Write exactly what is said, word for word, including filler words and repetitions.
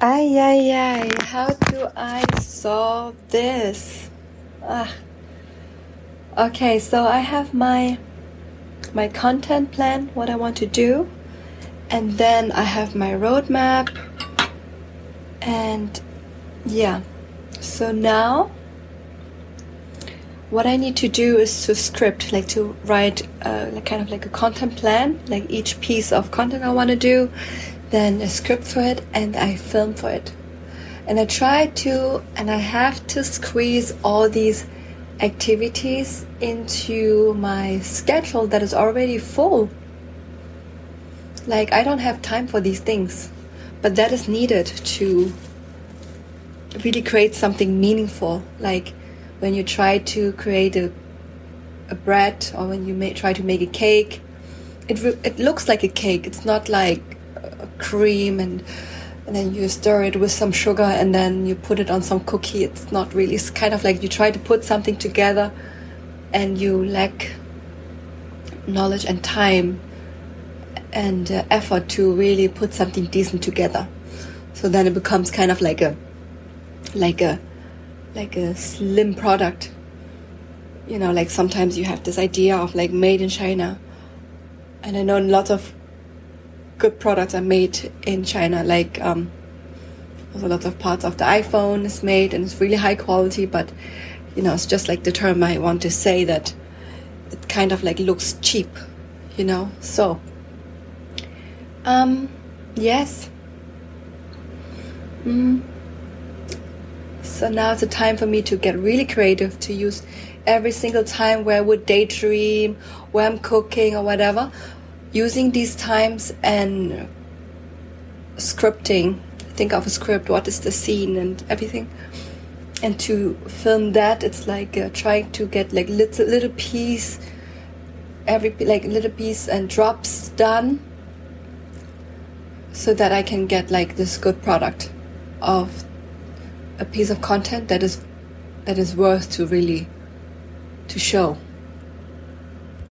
Ay, ay, ay, how do I solve this? Ah. Okay, so I have my my content plan, what I want to do, and then I have my roadmap, and yeah. So now what I need to do is to script, like to write uh, like kind of like a content plan, like each piece of content I want to do, then a script for it, and I film for it. And I try to, and I have to squeeze all these activities into my schedule that is already full. Like, I don't have time for these things, but that is needed to really create something meaningful. Like when you try to create a, a bread, or when you may try to make a cake, it, re- it looks like a cake. It's not like cream and and then you stir it with some sugar and then you put it on some cookie. It's not really, it's kind of like you try to put something together and you lack knowledge and time and uh, effort to really put something decent together. So then it becomes kind of like a like a like a slim product. You know, like sometimes you have this idea of like made in China, and I know lots of good products are made in China, like um, also lots of parts of the iPhone is made and it's really high quality, but you know, it's just like the term I want to say that it kind of like looks cheap, you know. So um, yes mm. So now it's a time for me to get really creative, to use every single time where I would daydream, where I'm cooking or whatever, using these times and scripting, think of a script, what is the scene and everything, and to film that. It's like uh, trying to get like little little piece, every like little piece and drops done, so that I can get like this good product of a piece of content that is that is worth to really to show.